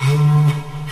Deep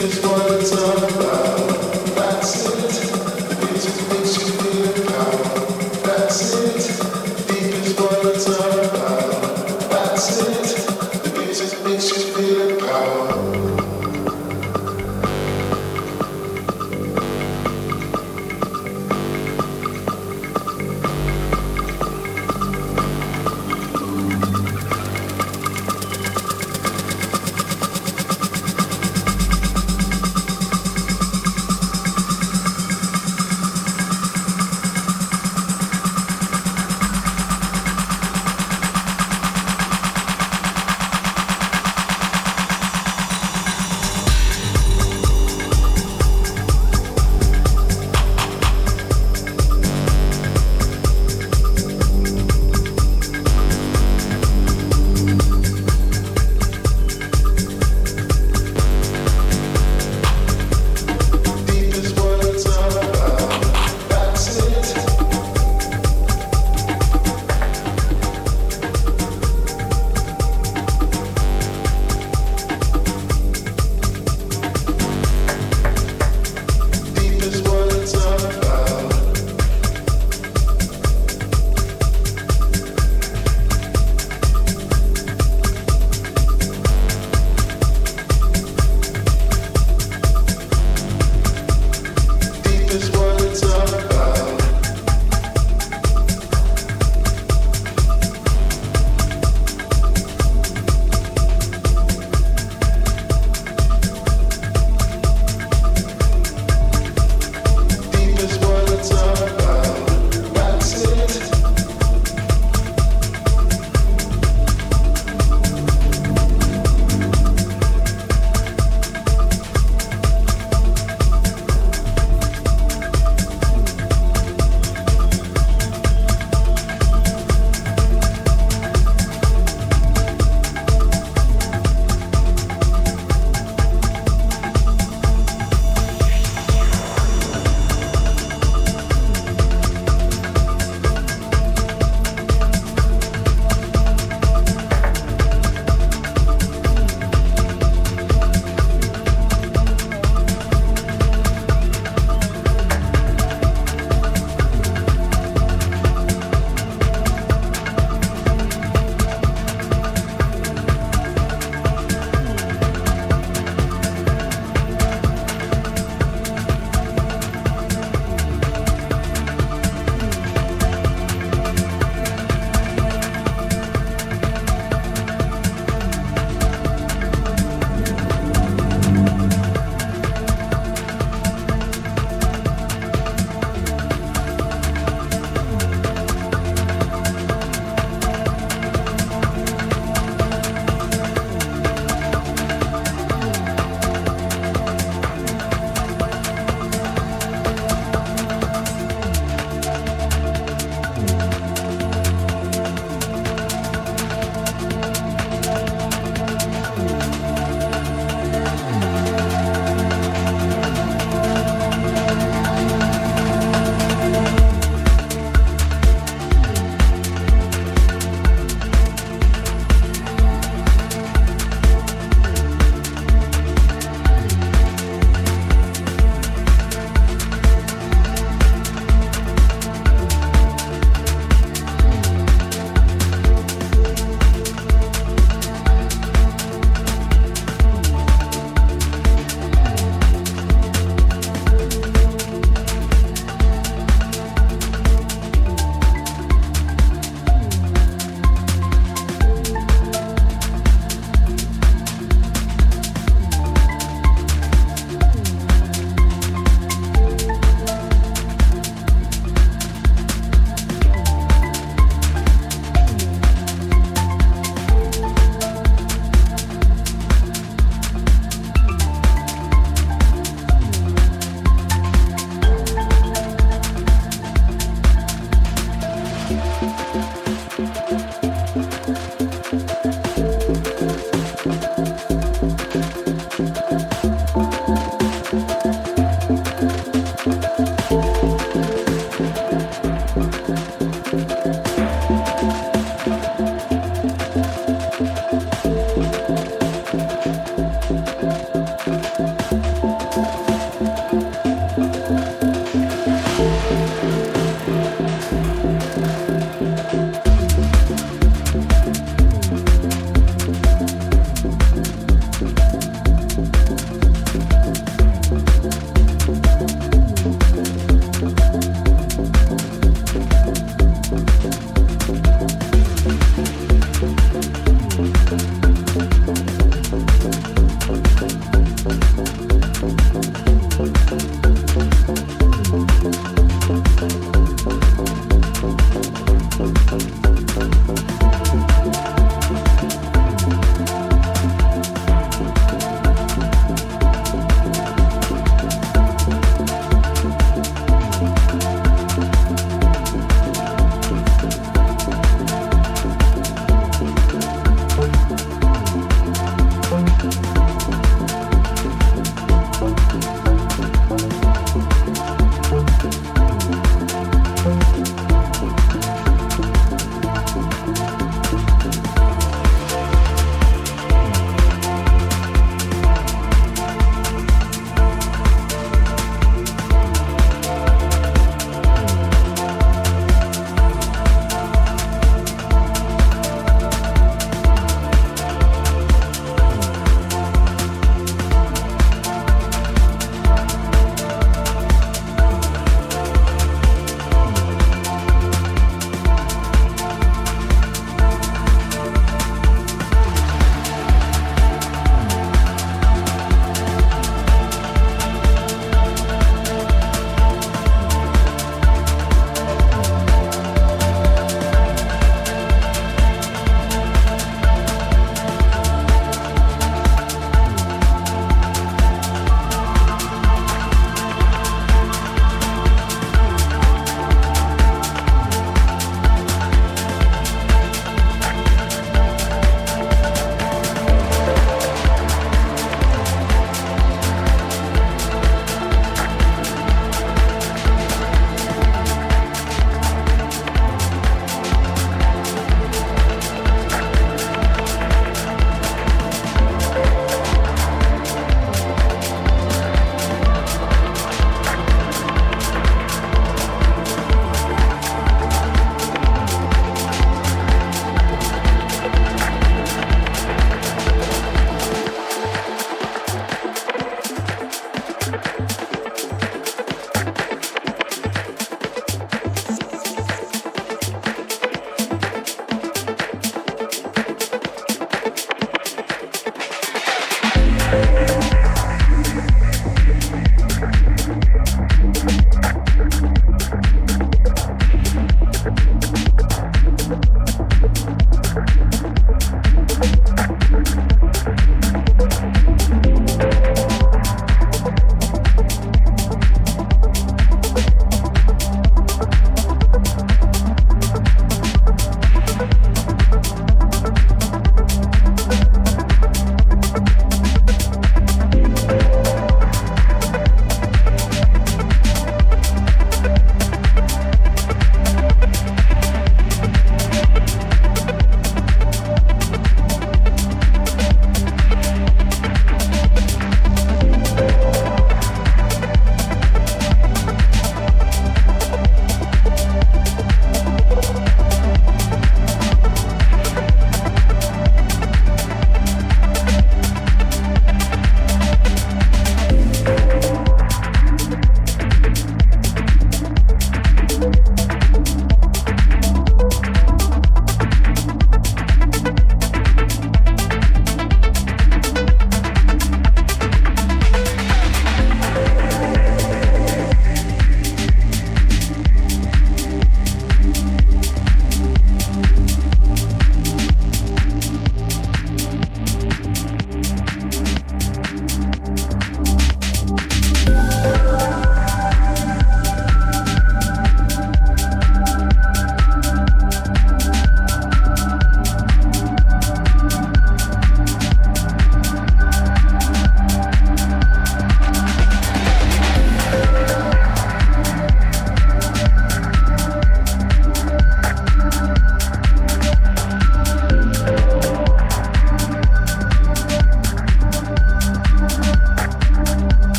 is what it's all about.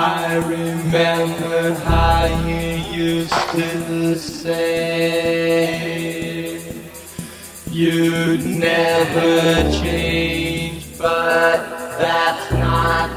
I remember how you used to say you'd never change, but that's not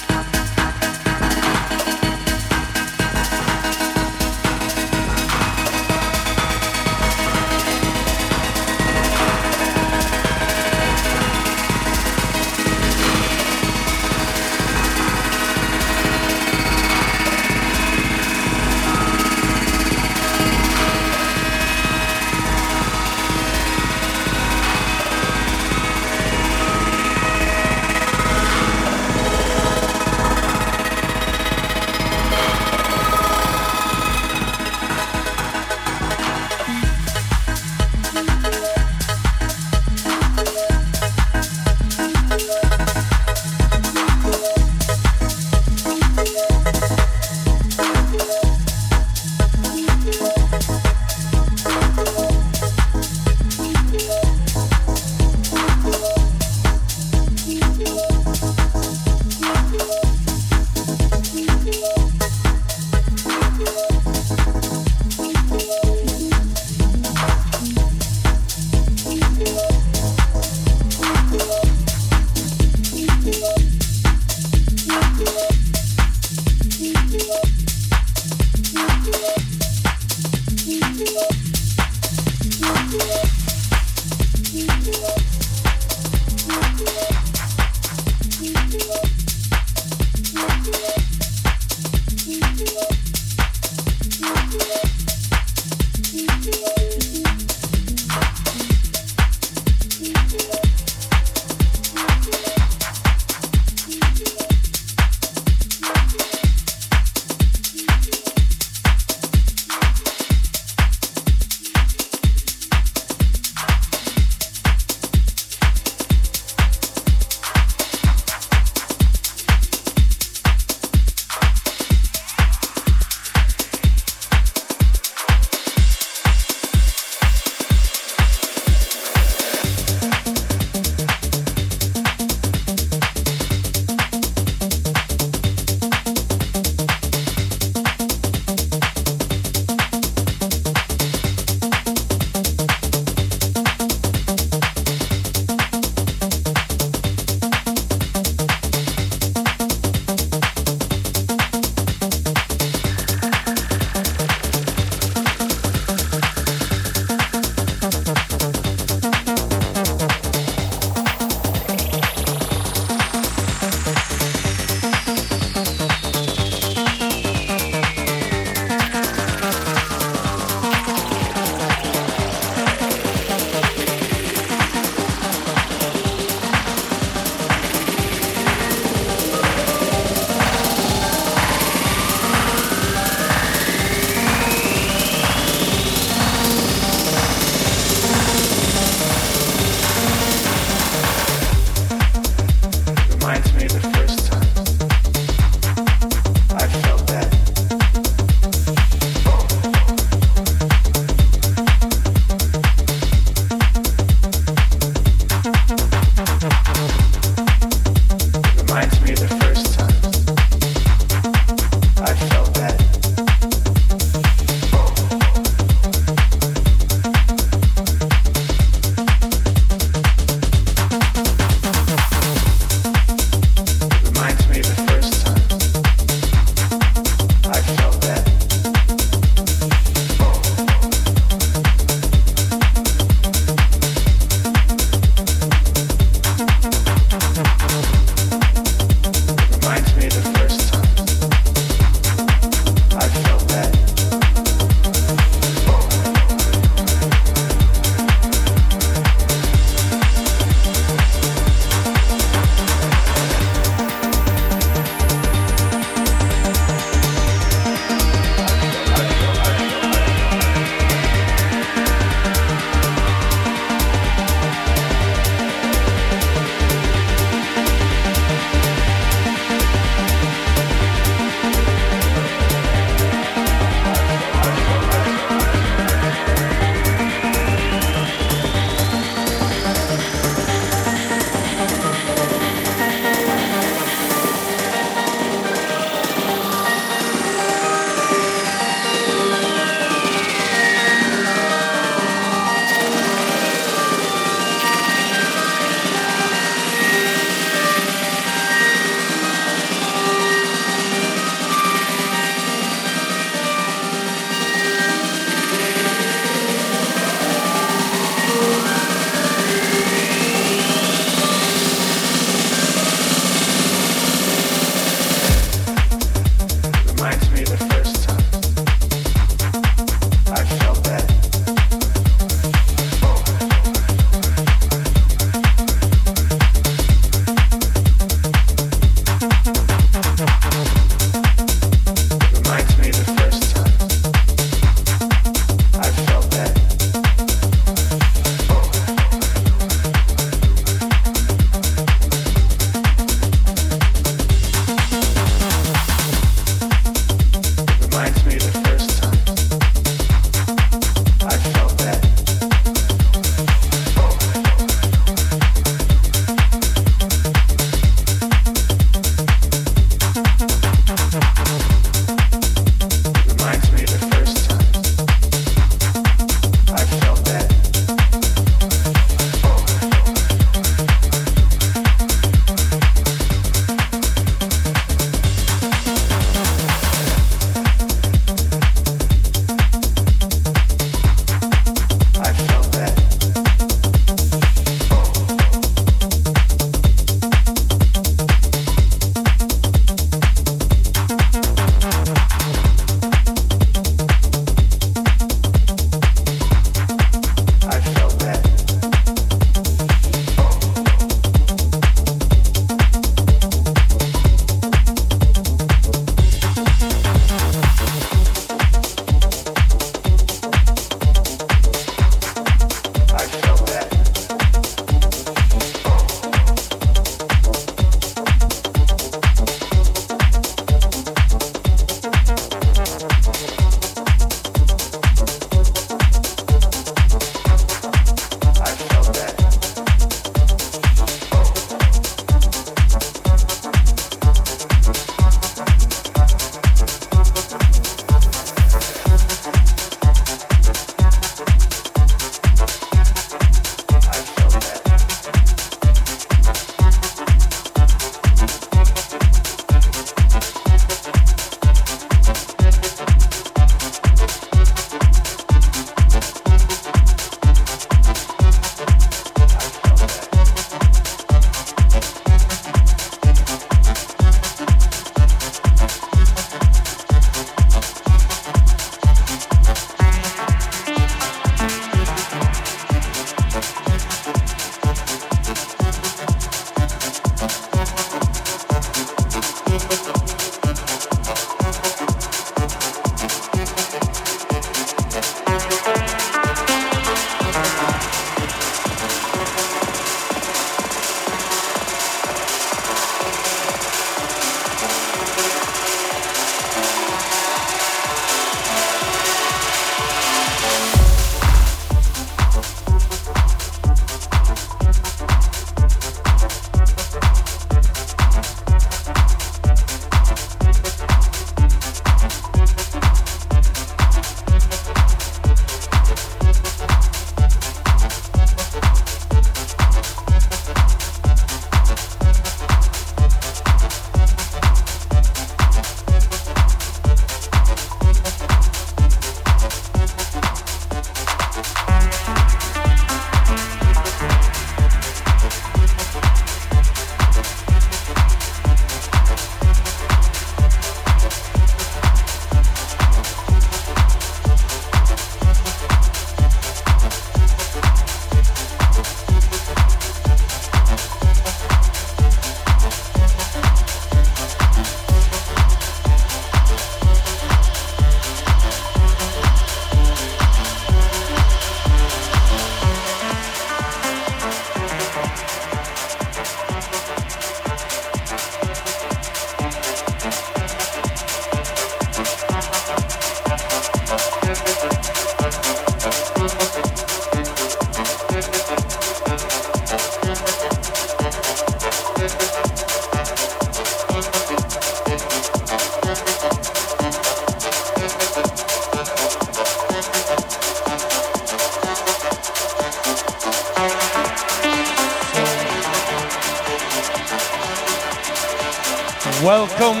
Welcome,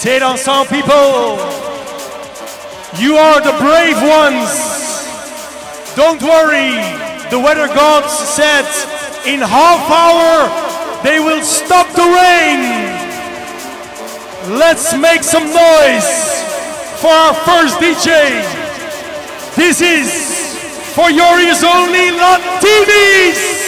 Tes Dansants people. You are the brave ones. Don't worry, the weather gods said in half hour they will stop the rain. Let's make some noise for our first DJ. This is for your ears only, not TVs.